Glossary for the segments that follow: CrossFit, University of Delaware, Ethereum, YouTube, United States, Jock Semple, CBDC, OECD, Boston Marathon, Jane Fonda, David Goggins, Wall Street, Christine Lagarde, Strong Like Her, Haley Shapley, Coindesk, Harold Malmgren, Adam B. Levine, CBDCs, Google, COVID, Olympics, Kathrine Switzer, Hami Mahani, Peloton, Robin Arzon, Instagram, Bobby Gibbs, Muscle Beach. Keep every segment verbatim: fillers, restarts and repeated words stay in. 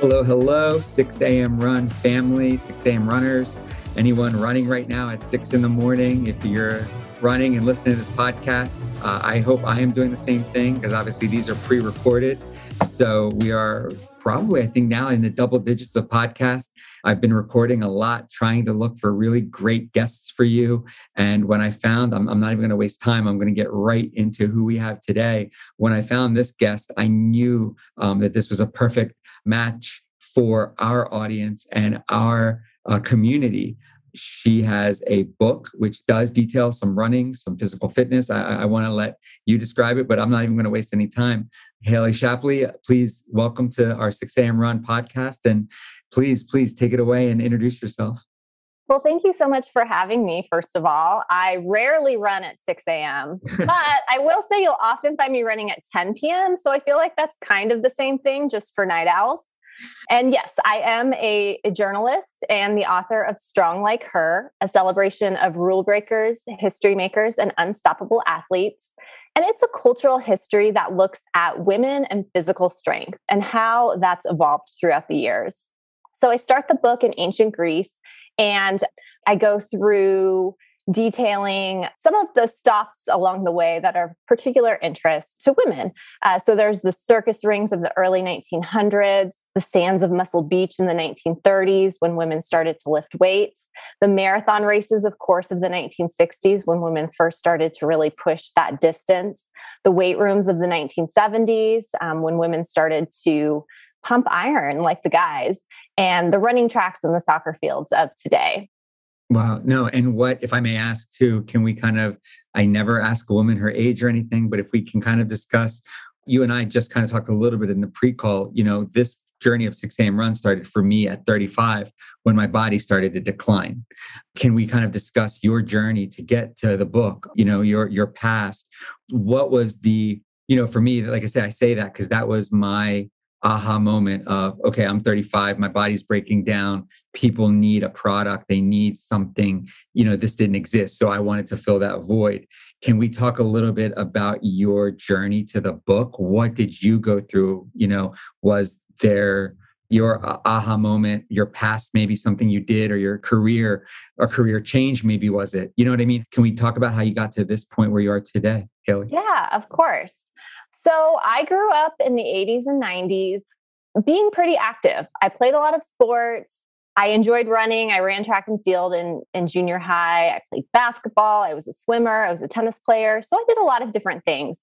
Hello, hello, six a.m. run family, six a.m. runners, anyone running right now at six in the morning. If you're running and listening to this podcast, uh, I hope I am doing the same thing, because obviously these are pre-recorded. So we are probably, I think, now in the double digits of podcasts. I've been recording a lot, trying to look for really great guests for you. And when I found, I'm, I'm not even going to waste time, I'm going to get right into who we have today. When I found this guest, I knew um, that this was a perfect match for our audience and our uh, community. She has a book which does detail some running, some physical fitness. I, I want to let you describe it, but I'm not even going to waste any time. Haley Shapley, please welcome to our six a.m. Run podcast, and please, please take it away and introduce yourself. Well, thank you so much for having me, first of all. I rarely run at six a.m., but I will say you'll often find me running at ten p.m., so I feel like that's kind of the same thing, just for night owls. And yes, I am a, a journalist and the author of Strong Like Her, a celebration of rule breakers, history makers, and unstoppable athletes. And it's a cultural history that looks at women and physical strength and how that's evolved throughout the years. So I start the book in ancient Greece, and I go through detailing some of the stops along the way that are of particular interest to women. Uh, so there's the circus rings of the early nineteen hundreds, the sands of Muscle Beach in the nineteen thirties when women started to lift weights, the marathon races, of course, of the nineteen sixties when women first started to really push that distance, the weight rooms of the nineteen seventies um, when women started to pump iron like the guys, and the running tracks and the soccer fields of today. Wow. No. And what, if I may ask too, can we kind of, I never ask a woman her age or anything, but if we can kind of discuss, you and I just kind of talked a little bit in the pre-call, you know, this journey of six a.m. run started for me at thirty-five when my body started to decline. Can we kind of discuss your journey to get to the book, you know, your, your past? What was the, you know, for me, like I said, I say that because that was my aha moment of, okay, I'm thirty-five, my body's breaking down. People need a product. They need something, you know, this didn't exist. So I wanted to fill that void. Can we talk a little bit about your journey to the book? What did you go through? You know, was there your aha moment, your past, maybe something you did, or your career, or career change, maybe was it? You know what I mean? Can we talk about how you got to this point where you are today, Haley? Yeah, of course. So I grew up in the eighties and nineties being pretty active. I played a lot of sports. I enjoyed running. I ran track and field in, in junior high. I played basketball. I was a swimmer. I was a tennis player. So I did a lot of different things.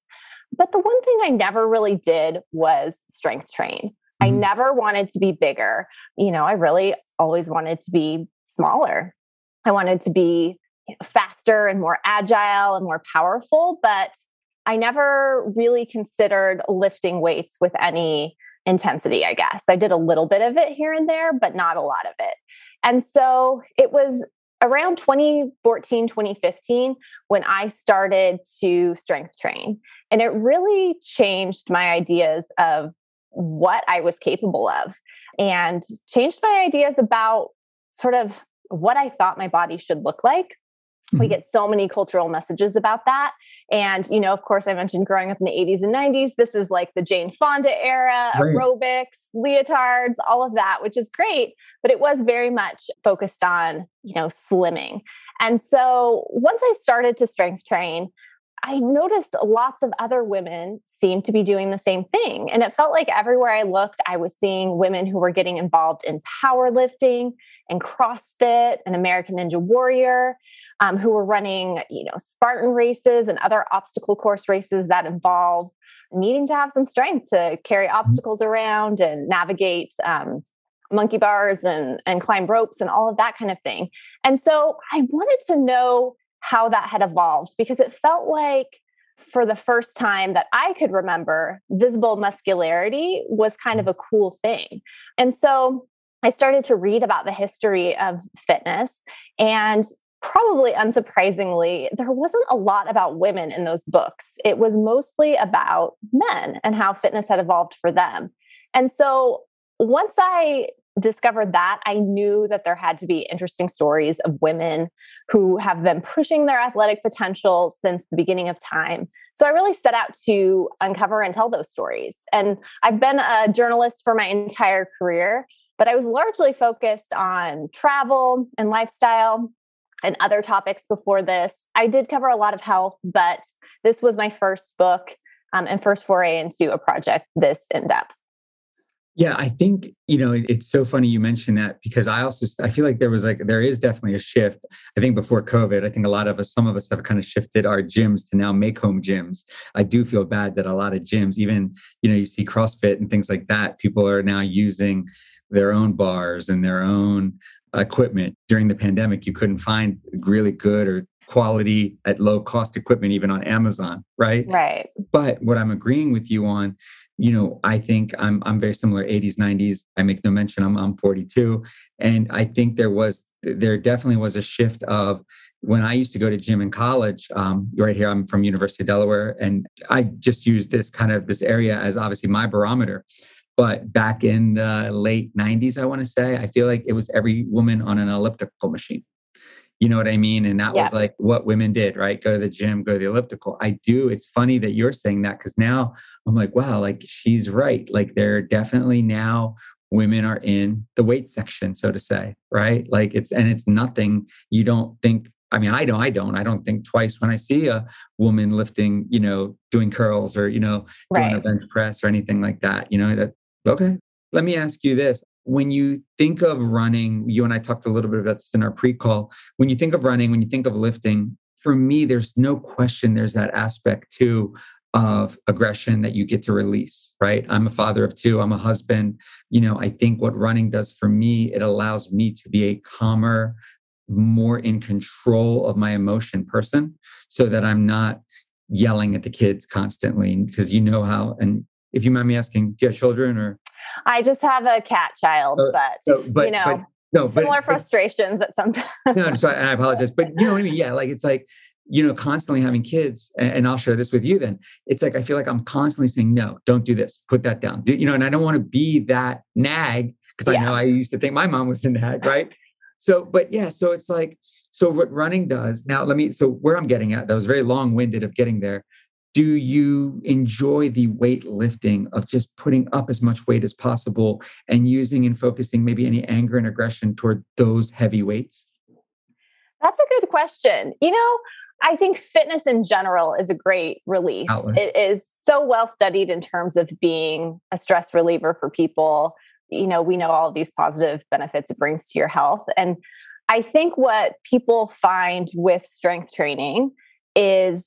But the one thing I never really did was strength train. Mm-hmm. I never wanted to be bigger. You know, I really always wanted to be smaller. I wanted to be faster and more agile and more powerful, but I never really considered lifting weights with any intensity, I guess. I did a little bit of it here and there, but not a lot of it. And so it was around twenty fourteen, twenty fifteen, when I started to strength train. And it really changed my ideas of what I was capable of and changed my ideas about sort of what I thought my body should look like. We get so many cultural messages about that. And, you know, of course, I mentioned growing up in the eighties and nineties, this is like the Jane Fonda era, right. Aerobics, leotards, all of that, which is great. But it was very much focused on, you know, slimming. And so once I started to strength train, I noticed lots of other women seemed to be doing the same thing. And it felt like everywhere I looked, I was seeing women who were getting involved in powerlifting and CrossFit and American Ninja Warrior, um, who were running, you know, Spartan races and other obstacle course races that involve needing to have some strength to carry obstacles around and navigate um, monkey bars and, and climb ropes and all of that kind of thing. And so I wanted to know how that had evolved, because it felt like for the first time that I could remember, visible muscularity was kind of a cool thing. And so I started to read about the history of fitness, and probably unsurprisingly, there wasn't a lot about women in those books. It was mostly about men and how fitness had evolved for them. And so once I discovered that, I knew that there had to be interesting stories of women who have been pushing their athletic potential since the beginning of time. So I really set out to uncover and tell those stories. And I've been a journalist for my entire career, but I was largely focused on travel and lifestyle and other topics before this. I did cover a lot of health, but this was my first book um, and first foray into a project this in-depth. Yeah, I think, you know, it's so funny you mentioned that, because I also, I feel like there was like, there is definitely a shift. I think before COVID, I think a lot of us, some of us have kind of shifted our gyms to now make home gyms. I do feel bad that a lot of gyms, even, you know, you see CrossFit and things like that, people are now using their own bars and their own equipment. During the pandemic, you couldn't find really good or quality at low cost equipment, even on Amazon, right? Right. But what I'm agreeing with you on, you know, I think I'm I'm very similar, eighties, nineties. I make no mention, I'm I'm forty-two. And I think there was, there definitely was a shift of when I used to go to gym in college, um, right here, I'm from University of Delaware. And I just used this kind of, this area as obviously my barometer. But back in the late nineties, I want to say, I feel like it was every woman on an elliptical machine. You know what I mean? And that yeah. was like what women did, right? Go to the gym, go to the elliptical. I do. It's funny that you're saying that, because now I'm like, wow, like she's right. Like there are definitely now women are in the weight section, so to say, right? Like it's, and it's nothing. You don't think, I mean, I don't, I don't, I don't think twice when I see a woman lifting, you know, doing curls or, you know, right. doing a bench press or anything like that, you know, that, okay, let me ask you this. When you think of running, you and I talked a little bit about this in our pre-call. When you think of running, when you think of lifting, for me, there's no question there's that aspect too of aggression that you get to release, right? I'm a father of two, I'm a husband. You know, I think what running does for me, it allows me to be a calmer, more in control of my emotion person, so that I'm not yelling at the kids constantly. Because you know how, and if you mind me asking, do you have children or? I just have a cat child, so, but, so, but, you know, but, no, similar but, frustrations but, at some time. No, so I, I apologize. But you know what I mean? Yeah. Like, it's like, you know, constantly having kids, and, and I'll share this with you then. It's like, I feel like I'm constantly saying, no, don't do this, put that down. Do, you know, and I don't want to be that nag, because yeah. I know I used to think my mom was the nag, right? So, but yeah, so it's like, so what running does now, let me, so where I'm getting at, that was very long-winded of getting there. Do you enjoy the weightlifting of just putting up as much weight as possible and using and focusing maybe any anger and aggression toward those heavy weights? That's a good question. You know, I think fitness in general is a great release. Outward. It is so well studied in terms of being a stress reliever for people. You know, we know all of these positive benefits it brings to your health. And I think what people find with strength training is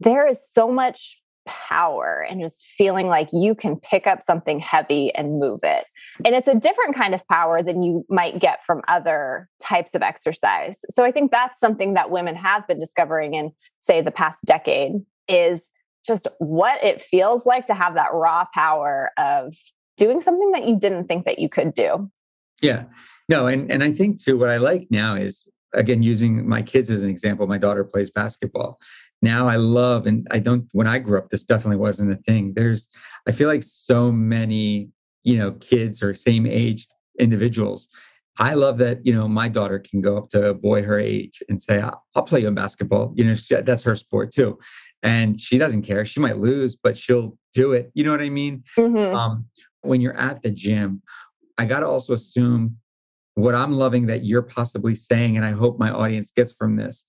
there is so much power and just feeling like you can pick up something heavy and move it. And it's a different kind of power than you might get from other types of exercise. So I think that's something that women have been discovering in, say, the past decade, is just what it feels like to have that raw power of doing something that you didn't think that you could do. Yeah. No, and, and I think too, what I like now is, again, using my kids as an example, my daughter plays basketball. Now I love, and I don't, when I grew up, this definitely wasn't a thing. There's, I feel like so many, you know, kids or same aged individuals. I love that, you know, my daughter can go up to a boy her age and say, I'll, I'll play you in basketball. You know, she, that's her sport too. And she doesn't care. She might lose, but she'll do it. You know what I mean? Mm-hmm. Um, when you're at the gym, I got to also assume what I'm loving that you're possibly saying, and I hope my audience gets from this.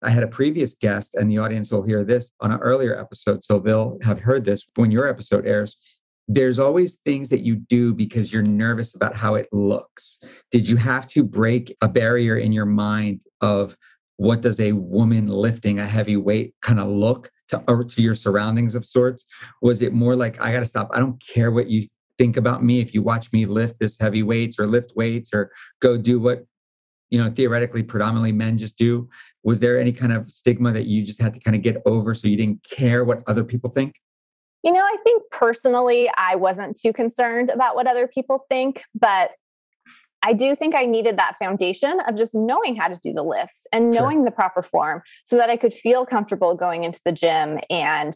I had a previous guest, and the audience will hear this on an earlier episode, so they'll have heard this when your episode airs. There's always things that you do because you're nervous about how it looks. Did you have to break a barrier in your mind of what does a woman lifting a heavy weight kind of look to, or to your surroundings of sorts? Was it more like, I got to stop. I don't care what you think about me. If you watch me lift this heavy weights or lift weights or go do what, you know, theoretically predominantly men just do, was there any kind of stigma that you just had to kind of get over so you didn't care what other people think? You know, I think personally, I wasn't too concerned about what other people think, but I do think I needed that foundation of just knowing how to do the lifts and knowing sure. the proper form so that I could feel comfortable going into the gym and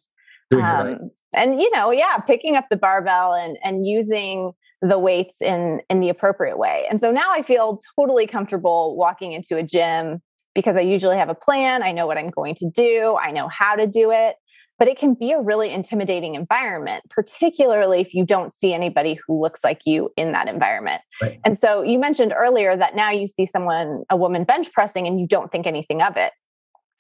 Doing um, right. And, you know, yeah, picking up the barbell and, and using the weights in, in the appropriate way. And so now I feel totally comfortable walking into a gym because I usually have a plan. I know what I'm going to do. I know how to do it, but it can be a really intimidating environment, particularly if you don't see anybody who looks like you in that environment. Right. And so you mentioned earlier that now you see someone, a woman bench pressing, and you don't think anything of it.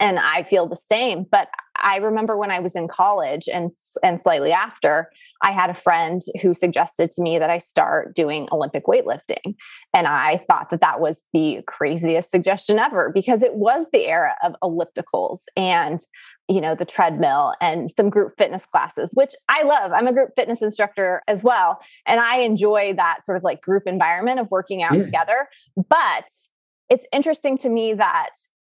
And I feel the same, but I remember when I was in college and, and slightly after, I had a friend who suggested to me that I start doing Olympic weightlifting. And I thought that that was the craziest suggestion ever, because it was the era of ellipticals and, you know, the treadmill and some group fitness classes, which I love. I'm a group fitness instructor as well. And I enjoy that sort of like group environment of working out yeah. together. But it's interesting to me that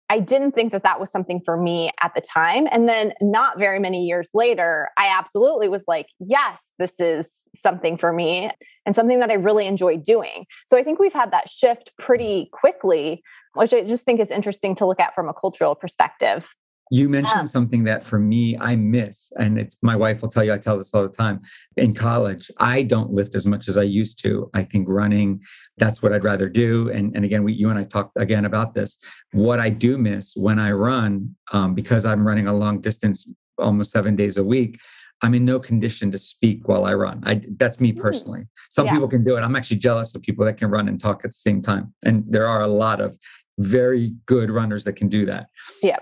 I didn't think that that was something for me at the time. And then not very many years later, I absolutely was like, yes, this is something for me and something that I really enjoy doing. So I think we've had that shift pretty quickly, which I just think is interesting to look at from a cultural perspective. You mentioned yeah. something that for me, I miss. And it's my wife will tell you, I tell this all the time. In college, I don't lift as much as I used to. I think running, that's what I'd rather do. And, and again, we, you and I talked again about this. What I do miss when I run, um, because I'm running a long distance almost seven days a week, I'm in no condition to speak while I run. I, that's me personally. Some yeah. people can do it. I'm actually jealous of people that can run and talk at the same time. And there are a lot of very good runners that can do that. Yeah.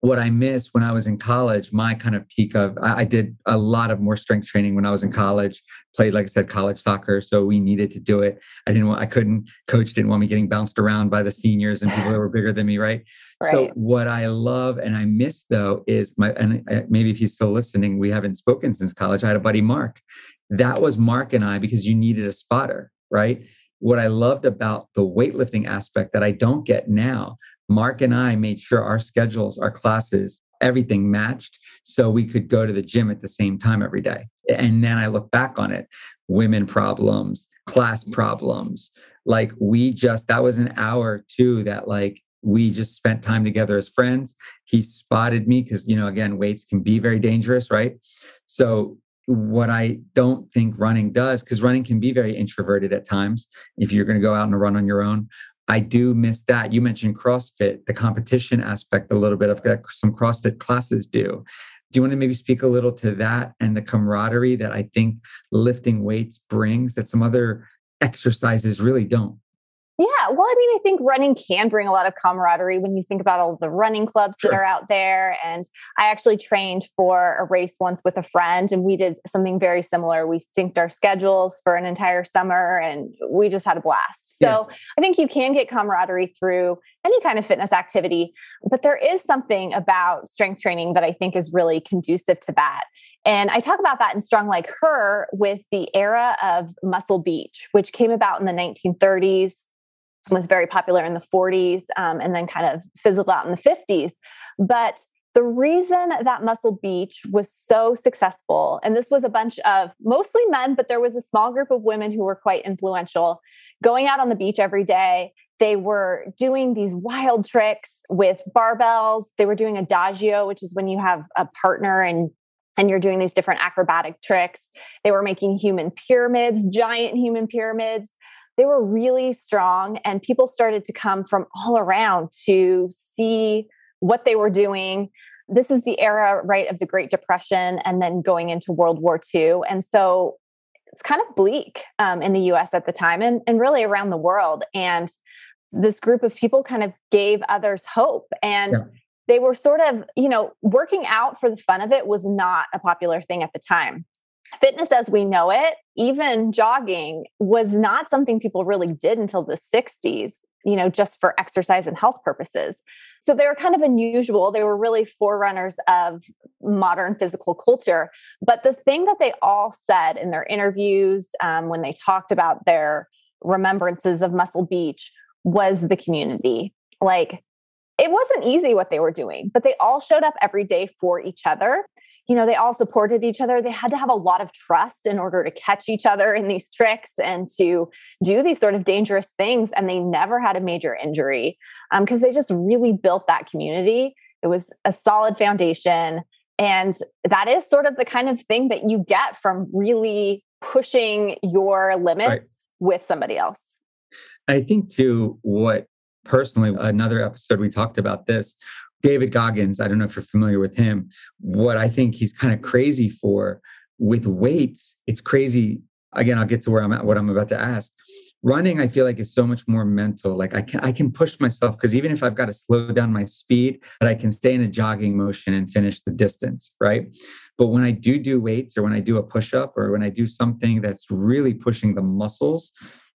What I missed when I was in college, my kind of peak of, I did a lot of more strength training when I was in college, played, like I said, college soccer. So we needed to do it. I didn't want, I couldn't, coach didn't want me getting bounced around by the seniors and people that were bigger than me. Right. right. So what I love and I miss though is my, and maybe if he's still listening, we haven't spoken since college. I had a buddy, Mark. That was Mark and I, because you needed a spotter, right? What I loved about the weightlifting aspect that I don't get now, Mark and I made sure our schedules, our classes, everything matched so we could go to the gym at the same time every day. And then I look back on it, women problems, class problems. Like we just, that was an hour or two that like, we just spent time together as friends. He spotted me because, you know, again, weights can be very dangerous, right? So what I don't think running does, because running can be very introverted at times if you're going to go out and run on your own. I do miss that. You mentioned CrossFit, the competition aspect, a little bit of that some CrossFit classes do. Do you want to maybe speak a little to that and the camaraderie that I think lifting weights brings that some other exercises really don't? Yeah. Well, I mean, I think running can bring a lot of camaraderie when you think about all the running clubs sure. that are out there. And I actually trained for a race once with a friend and we did something very similar. We synced our schedules for an entire summer and we just had a blast. So yeah. I think you can get camaraderie through any kind of fitness activity, but there is something about strength training that I think is really conducive to that. And I talk about that in Strong Like Her with the era of Muscle Beach, which came about in the nineteen thirties. Was very popular in the forties um, and then kind of fizzled out in the fifties. But the reason that Muscle Beach was so successful, and this was a bunch of mostly men, but there was a small group of women who were quite influential, going out on the beach every day. They were doing these wild tricks with barbells. They were doing adagio, which is when you have a partner and and you're doing these different acrobatic tricks. They were making human pyramids, giant human pyramids. They were really strong and people started to come from all around to see what they were doing. This is the era, right, of the Great Depression and then going into World War Two. And so it's kind of bleak um, in the U S at the time and, and really around the world. And this group of people kind of gave others hope. And yeah. they were sort of, you know, working out for the fun of it was not a popular thing at the time. Fitness as we know it, even jogging, was not something people really did until the sixties, you know, just for exercise and health purposes. So they were kind of unusual. They were really forerunners of modern physical culture. But the thing that they all said in their interviews, um, when they talked about their remembrances of Muscle Beach, was the community. Like, it wasn't easy what they were doing, but they all showed up every day for each other. You know, they all supported each other. They had to have a lot of trust in order to catch each other in these tricks and to do these sort of dangerous things. And they never had a major injury because um, they just really built that community. It was a solid foundation. And that is sort of the kind of thing that you get from really pushing your limits right. with somebody else. I think too, what personally, another episode, we talked about this, David Goggins, I don't know if you're familiar with him. What I think he's kind of crazy for with weights, it's crazy. Again, I'll get to where I'm at, what I'm about to ask. Running, I feel like, is so much more mental. Like I can, I can push myself because even if I've got to slow down my speed, but I can stay in a jogging motion and finish the distance, right? But when I do do weights or when I do a push-up or when I do something that's really pushing the muscles,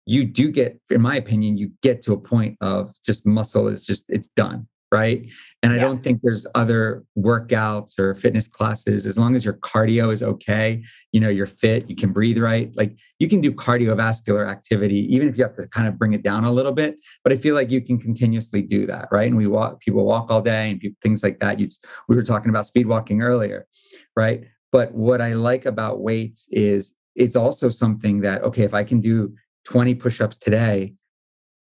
you do get, in my opinion, you get to a point of just muscle is just, it's done, right? And yeah. I don't think there's other workouts or fitness classes. As long as your cardio is okay, you know, you're fit, you can breathe right. Like you can do cardiovascular activity, even if you have to kind of bring it down a little bit, but I feel like you can continuously do that, right? And we walk, people walk all day and people, things like that. You, we were talking about speed walking earlier, right? But what I like about weights is it's also something that, okay, if I can do twenty push-ups today,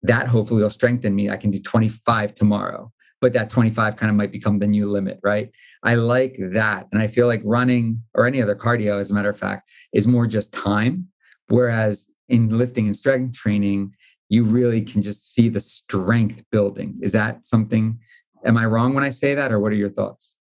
that hopefully will strengthen me. I can do twenty-five tomorrow, but that twenty-five kind of might become the new limit, right? I like that. And I feel like running or any other cardio, as a matter of fact, is more just time. Whereas in lifting and strength training, you really can just see the strength building. Is that something, am I wrong when I say that? Or what are your thoughts?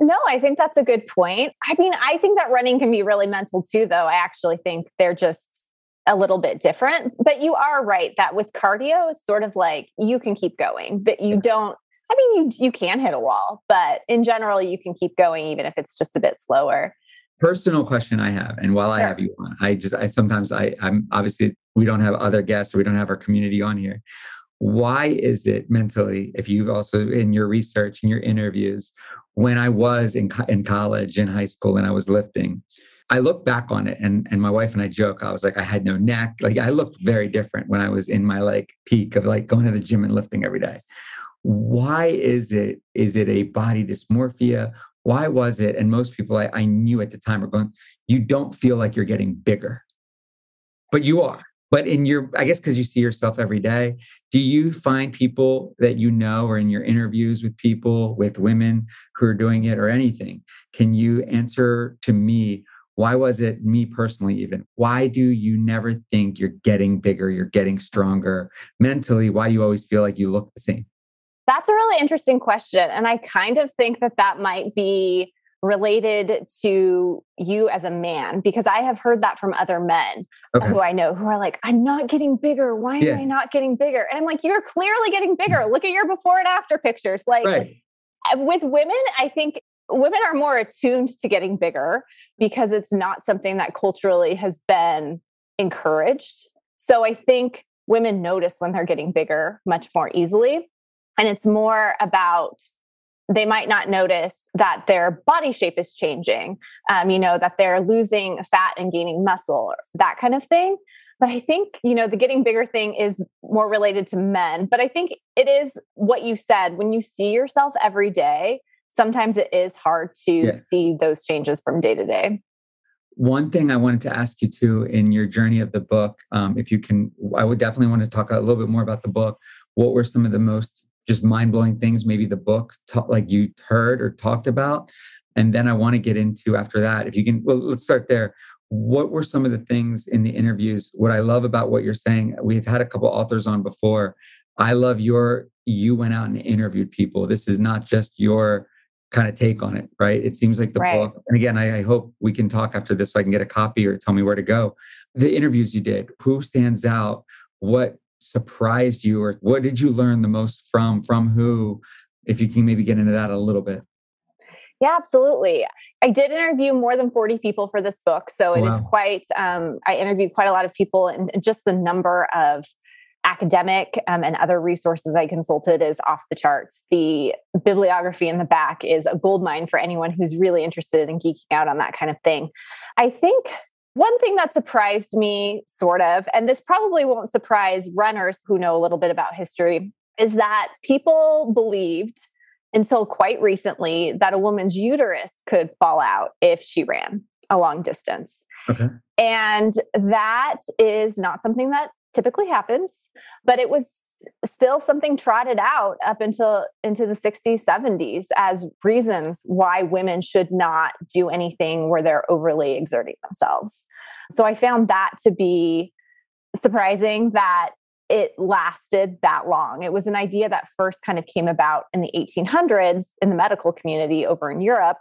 No, I think that's a good point. I mean, I think that running can be really mental too, though. I actually think they're just a little bit different, but you are right that with cardio, it's sort of like you can keep going, that you don't, I mean, you, you can hit a wall, but in general, you can keep going, even if it's just a bit slower. Personal question I have. And while sure. I have you on, I just, I sometimes I I'm obviously, we don't have other guests. Or we don't have our community on here. Why is it mentally, if you've also in your research and in your interviews, when I was in in college, in high school, and I was lifting, I look back on it and, and my wife and I joke, I was like, I had no neck. Like I looked very different when I was in my like peak of like going to the gym and lifting every day. Why is it, is it a body dysmorphia? Why was it? And most people I, I knew at the time were going, you don't feel like you're getting bigger, but you are, but in your, I guess, cause you see yourself every day. Do you find people that you know, or in your interviews with people, with women who are doing it or anything, can you answer to me, why was it, me personally even, why do you never think you're getting bigger, you're getting stronger mentally? Why do you always feel like you look the same? That's a really interesting question. And I kind of think that that might be related to you as a man, because I have heard that from other men okay. who I know who are like, I'm not getting bigger. Why am yeah. I not getting bigger? And I'm like, you're clearly getting bigger. Look at your before and after pictures. Like right. with women, I think women are more attuned to getting bigger because it's not something that culturally has been encouraged. So I think women notice when they're getting bigger much more easily. And it's more about, they might not notice that their body shape is changing, um, you know, that they're losing fat and gaining muscle, that kind of thing. But I think, you know, the getting bigger thing is more related to men. But I think it is what you said, when you see yourself every day, sometimes it is hard to yeah. see those changes from day to day. One thing I wanted to ask you too, in your journey of the book, um, if you can, I would definitely want to talk a little bit more about the book. What were some of the most just mind-blowing things maybe the book ta- like you heard or talked about? And then I want to get into after that, if you can, well, let's start there. What were some of the things in the interviews? What I love about what you're saying, we've had a couple authors on before. I love your, you went out and interviewed people. This is not just your kind of take on it, right? It seems like the right. book. And again, I, I hope we can talk after this so I can get a copy or tell me where to go. The interviews you did, who stands out? What surprised you, or what did you learn the most from, from who, if you can maybe get into that a little bit? Yeah, absolutely. I did interview more than forty people for this book. So it wow. is quite, um, I interviewed quite a lot of people, and just the number of academic um, and other resources I consulted is off the charts. The bibliography in the back is a goldmine for anyone who's really interested in geeking out on that kind of thing. I think one thing that surprised me, sort of, and this probably won't surprise runners who know a little bit about history, is that people believed until quite recently that a woman's uterus could fall out if she ran a long distance. Okay. And that is not something that typically happens, but it was still something trotted out up until into the sixties, seventies as reasons why women should not do anything where they're overly exerting themselves. So I found that to be surprising that it lasted that long. It was an idea that first kind of came about in the eighteen hundreds in the medical community over in Europe.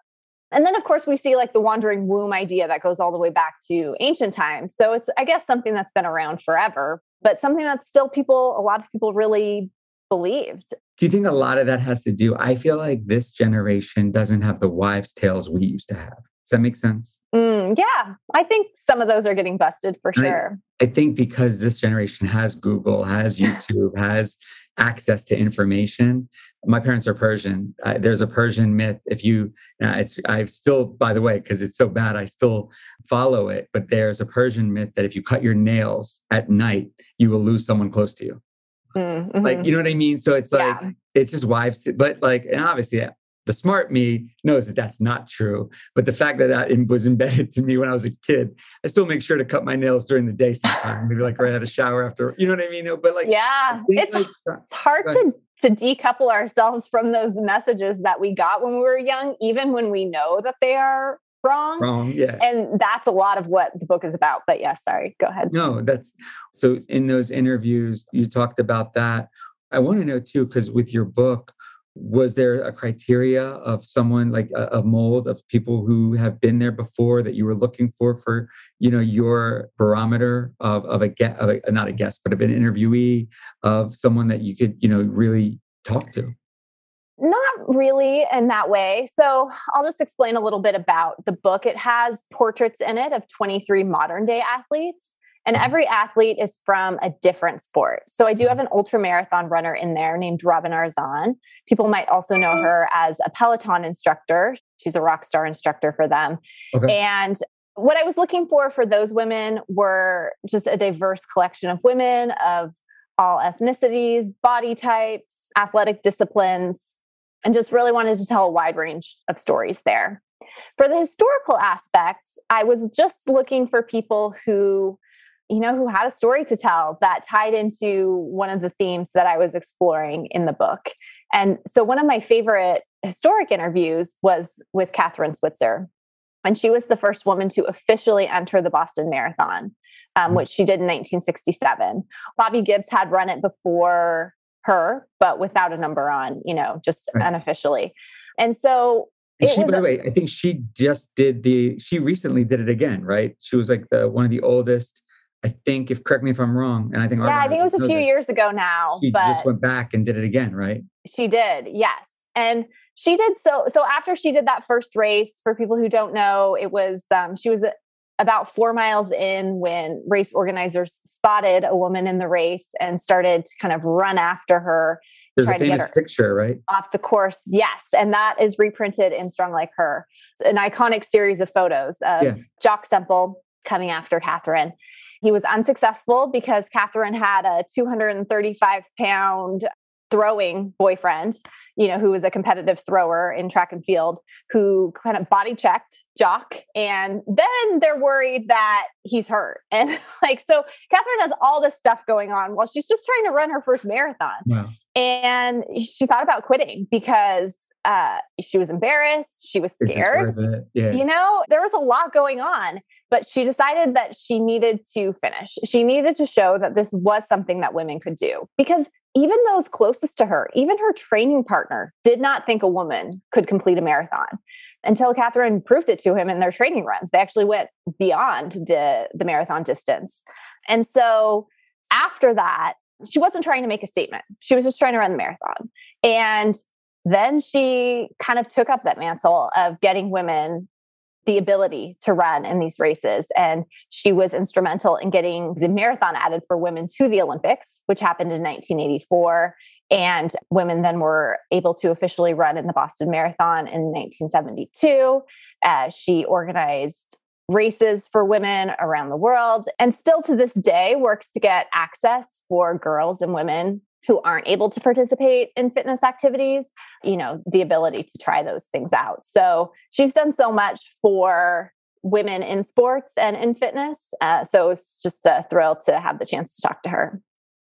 And then, of course, we see like the wandering womb idea that goes all the way back to ancient times. So it's, I guess, something that's been around forever, but something that still people, a lot of people really believed. Do you think a lot of that has to do? I feel like this generation doesn't have the wives' tales we used to have. Does that make sense? Mm, yeah. I think some of those are getting busted for and sure. I, I think because this generation has Google, has YouTube, has access to information. My parents are Persian. Uh, there's a Persian myth. If you, uh, it's, I've still, by the way, because it's so bad, I still follow it. But there's a Persian myth that if you cut your nails at night, you will lose someone close to you. Mm-hmm. Like, you know what I mean? So it's like, yeah. It's just wives. But like, and obviously, yeah. The smart me knows that that's not true. But the fact that that was embedded to me when I was a kid, I still make sure to cut my nails during the day sometimes, maybe like right out of the shower after, you know what I mean? But like, yeah, it's, like, it's hard to, to decouple ourselves from those messages that we got when we were young, even when we know that they are wrong. Wrong, yeah. And that's a lot of what the book is about. But yeah, sorry, go ahead. No, that's, so in those interviews, you talked about that. I want to know too, because with your book, was there a criteria of someone like a, a mold of people who have been there before that you were looking for, for, you know, your barometer of, of a guest, of a, not a guest, but of an interviewee, of someone that you could, you know, really talk to? Not really in that way. So I'll just explain a little bit about the book. It has portraits in it of twenty-three modern day athletes. And every athlete is from a different sport. So I do have an ultra marathon runner in there named Robin Arzon. People might also know her as a Peloton instructor. She's a rock star instructor for them. Okay. And what I was looking for for those women were just a diverse collection of women of all ethnicities, body types, athletic disciplines, and just really wanted to tell a wide range of stories there. For the historical aspect, I was just looking for people who you know, who had a story to tell that tied into one of the themes that I was exploring in the book. And so one of my favorite historic interviews was with Kathrine Switzer. And she was the first woman to officially enter the Boston Marathon, um, which she did in nineteen sixty-seven. Bobby Gibbs had run it before her, but without a number on, you know, just right. Unofficially. And so And she, by the way, I think she just did the, she recently did it again, right? She was like the one of the oldest. I think, if correct me if I'm wrong, and I think yeah, I think it was a few years ago now. She but just went back and did it again, right? She did, yes. And she did so. So after she did that first race, for people who don't know, it was um, she was about four miles in when race organizers spotted a woman in the race and started to kind of run after her. There's a famous picture, right? Off the course, yes. And that is reprinted in Strong Like Her, an iconic series of photos of yeah. Jock Semple coming after Kathrine. He was unsuccessful because Kathrine had a two hundred thirty-five pound throwing boyfriend, you know, who was a competitive thrower in track and field, who kind of body checked Jock. And then they're worried that he's hurt. And like, so Kathrine has all this stuff going on while she's just trying to run her first marathon. Wow. And she thought about quitting because Uh, she was embarrassed. She was scared. Yeah. You know, there was a lot going on, but she decided that she needed to finish. She needed to show that this was something that women could do, because even those closest to her, even her training partner, did not think a woman could complete a marathon until Kathrine proved it to him in their training runs. They actually went beyond the, the marathon distance. And so after that, she wasn't trying to make a statement. She was just trying to run the marathon. And then she kind of took up that mantle of getting women the ability to run in these races. And she was instrumental in getting the marathon added for women to the Olympics, which happened in nineteen eighty-four. And women then were able to officially run in the Boston Marathon in nineteen seventy-two. Uh, she organized races for women around the world, and still to this day works to get access for girls and women who aren't able to participate in fitness activities, you know, the ability to try those things out. So she's done so much for women in sports and in fitness. Uh, so it's just a thrill to have the chance to talk to her.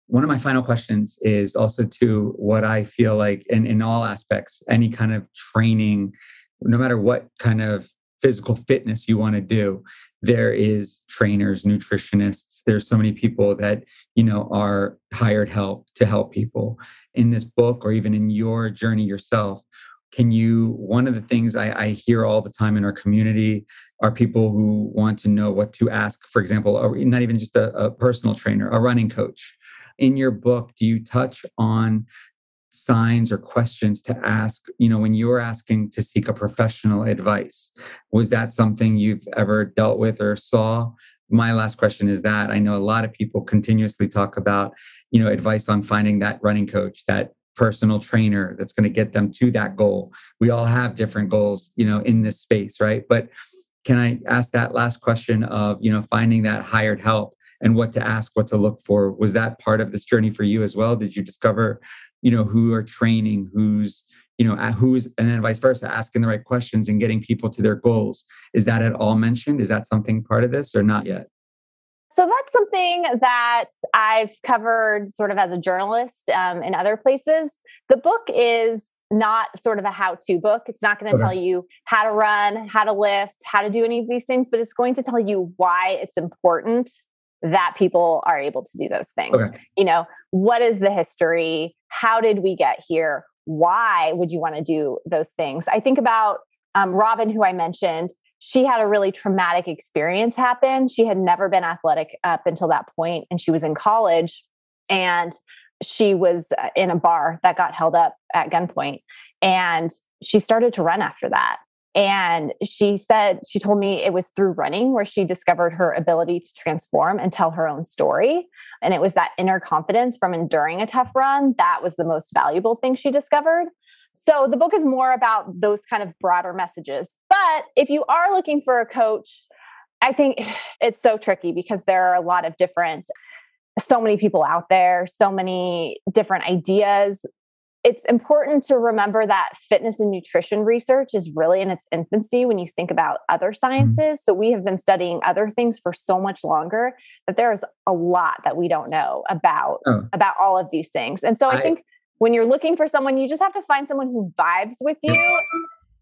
One of my final questions is also to what I feel like in, in all aspects, any kind of training, no matter what kind of physical fitness you want to do, there is trainers, nutritionists. There's so many people that, you know, are hired help to help people. In this book or even in your journey yourself, can you, one of the things I, I hear all the time in our community are people who want to know what to ask, for example, or not even just a, a personal trainer, a running coach. In your book, do you touch on signs or questions to ask, you know, when you're asking to seek a professional advice? Was that something you've ever dealt with or saw? My last question is that I know a lot of people continuously talk about, you know, advice on finding that running coach, that personal trainer that's going to get them to that goal. We all have different goals, you know, in this space, right? But can I ask that last question of, you know, finding that hired help and what to ask, what to look for? Was that part of this journey for you as well? Did you discover, you know, who are training, who's, you know, who's, and then vice versa, asking the right questions and getting people to their goals? Is that at all mentioned? Is that something part of this or not yet? So that's something that I've covered sort of as a journalist um, in other places. The book is not sort of a how-to book. It's not going to okay. tell you how to run, how to lift, how to do any of these things, but it's going to tell you why it's important that people are able to do those things. Okay. You know, what is the history? How did we get here? Why would you want to do those things? I think about um, Robin, who I mentioned. She had a really traumatic experience happen. She had never been athletic up until that point, and she was in college, and she was in a bar that got held up at gunpoint. And she started to run after that. And she said, she told me it was through running where she discovered her ability to transform and tell her own story. And it was that inner confidence from enduring a tough run. That was the most valuable thing she discovered. So the book is more about those kind of broader messages. But if you are looking for a coach, I think it's so tricky because there are a lot of different, so many people out there, so many different ideas. It's important to remember that fitness and nutrition research is really in its infancy when you think about other sciences. So we have been studying other things for so much longer that there is a lot that we don't know about, oh. about all of these things. And so I, I think when you're looking for someone, you just have to find someone who vibes with you.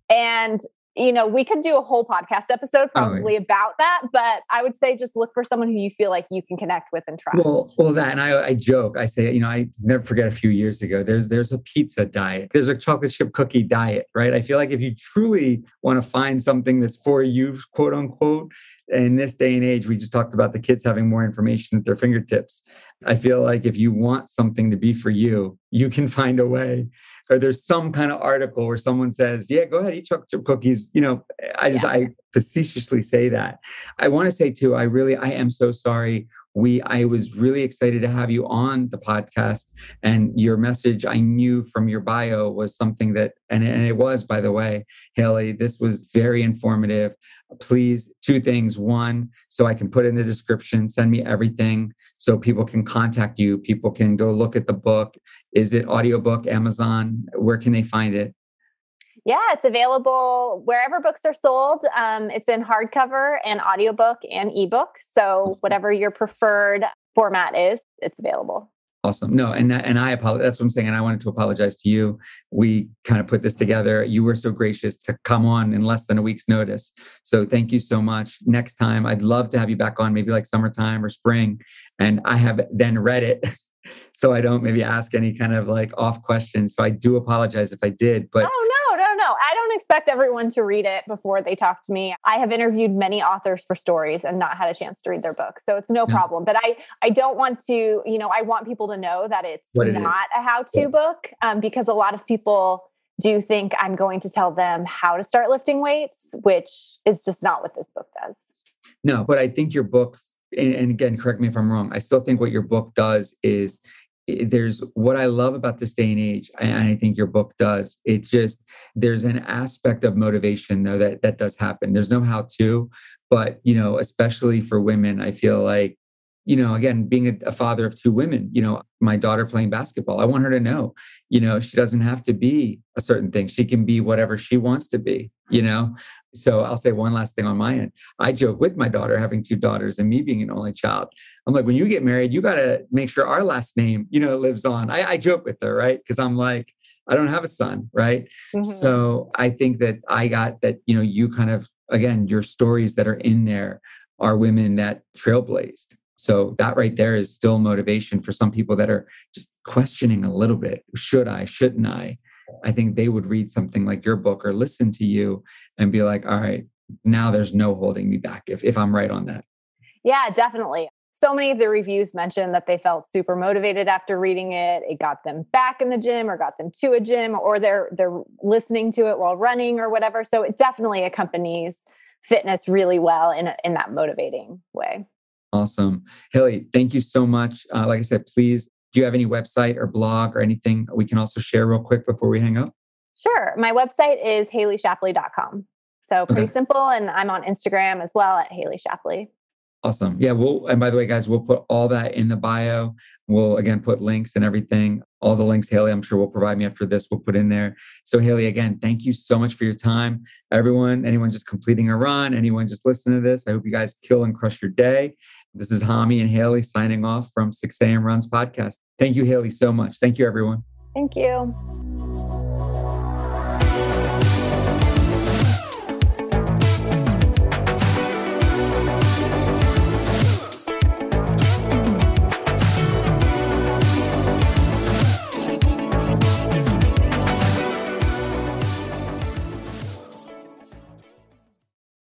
And, you know, we could do a whole podcast episode probably oh, yeah. about that, but I would say just look for someone who you feel like you can connect with and trust. Well, well, that, and I, I joke, I say, you know, I never forget a few years ago, there's, there's a pizza diet, there's a chocolate chip cookie diet, right? I feel like if you truly want to find something that's for you, quote unquote, in this day and age, we just talked about the kids having more information at their fingertips. I feel like if you want something to be for you, you can find a way. Or there's some kind of article where someone says, yeah, go ahead, eat chocolate chip cookies. You know, I just, yeah. I facetiously say that. I want to say too, I really, I am so sorry. We, I was really excited to have you on the podcast, and your message I knew from your bio was something that, and, and it was, by the way, Haley, this was very informative. Please, two things. One, so I can put in the description, send me everything so people can contact you. People can go look at the book. Is it audiobook, Amazon? Where can they find it? Yeah, it's available wherever books are sold. Um, it's in hardcover and audiobook and ebook. So whatever your preferred format is, it's available. Awesome. No, and and I apologize. That's what I'm saying. And I wanted to apologize to you. We kind of put this together. You were so gracious to come on in less than a week's notice. So thank you so much. Next time, I'd love to have you back on, maybe like summertime or spring. And I have then read it. So I don't maybe ask any kind of like off questions. So I do apologize if I did, but... Oh, no, no, no. I don't expect everyone to read it before they talk to me. I have interviewed many authors for stories and not had a chance to read their books. So it's no yeah. problem. But I, I don't want to, you know, I want people to know that it's it not is. a how-to yeah. book um, because a lot of people do think I'm going to tell them how to start lifting weights, which is just not what this book does. No, but I think your book... And again, correct me if I'm wrong. I still think what your book does is there's what I love about this day and age. And I think your book does. It just, there's an aspect of motivation though, that, that does happen. There's no how to, but you know, especially for women, I feel like you know, again, being a, a father of two women, you know, my daughter playing basketball, I want her to know, you know, she doesn't have to be a certain thing. She can be whatever she wants to be, you know? So I'll say one last thing on my end. I joke with my daughter, having two daughters and me being an only child. I'm like, when you get married, you got to make sure our last name, you know, lives on. I, I joke with her, right? Because I'm like, I don't have a son, right? Mm-hmm. So I think that I got that, you know, you kind of, again, your stories that are in there are women that trailblazed. So that right there is still motivation for some people that are just questioning a little bit. Should I, shouldn't I? I think they would read something like your book or listen to you and be like, all right, now there's no holding me back if, if I'm right on that. Yeah, definitely. So many of the reviews mentioned that they felt super motivated after reading it. It got them back in the gym or got them to a gym, or they're they're listening to it while running or whatever. So it definitely accompanies fitness really well in, in that motivating way. Awesome. Haley, thank you so much. Uh, like I said, please, do you have any website or blog or anything we can also share real quick before we hang up? Sure. My website is haley shapley dot com. So pretty okay. simple. And I'm on Instagram as well at Haley Shapley. Awesome. Yeah. We'll, and by the way, guys, we'll put all that in the bio. We'll again, put links and everything, all the links Haley, I'm sure will provide me after this, we'll put in there. So Haley, again, thank you so much for your time. Everyone, anyone just completing a run, anyone just listening to this, I hope you guys kill and crush your day. This is Hami and Haley signing off from six a.m. Runs podcast. Thank you, Haley, so much. Thank you, everyone. Thank you.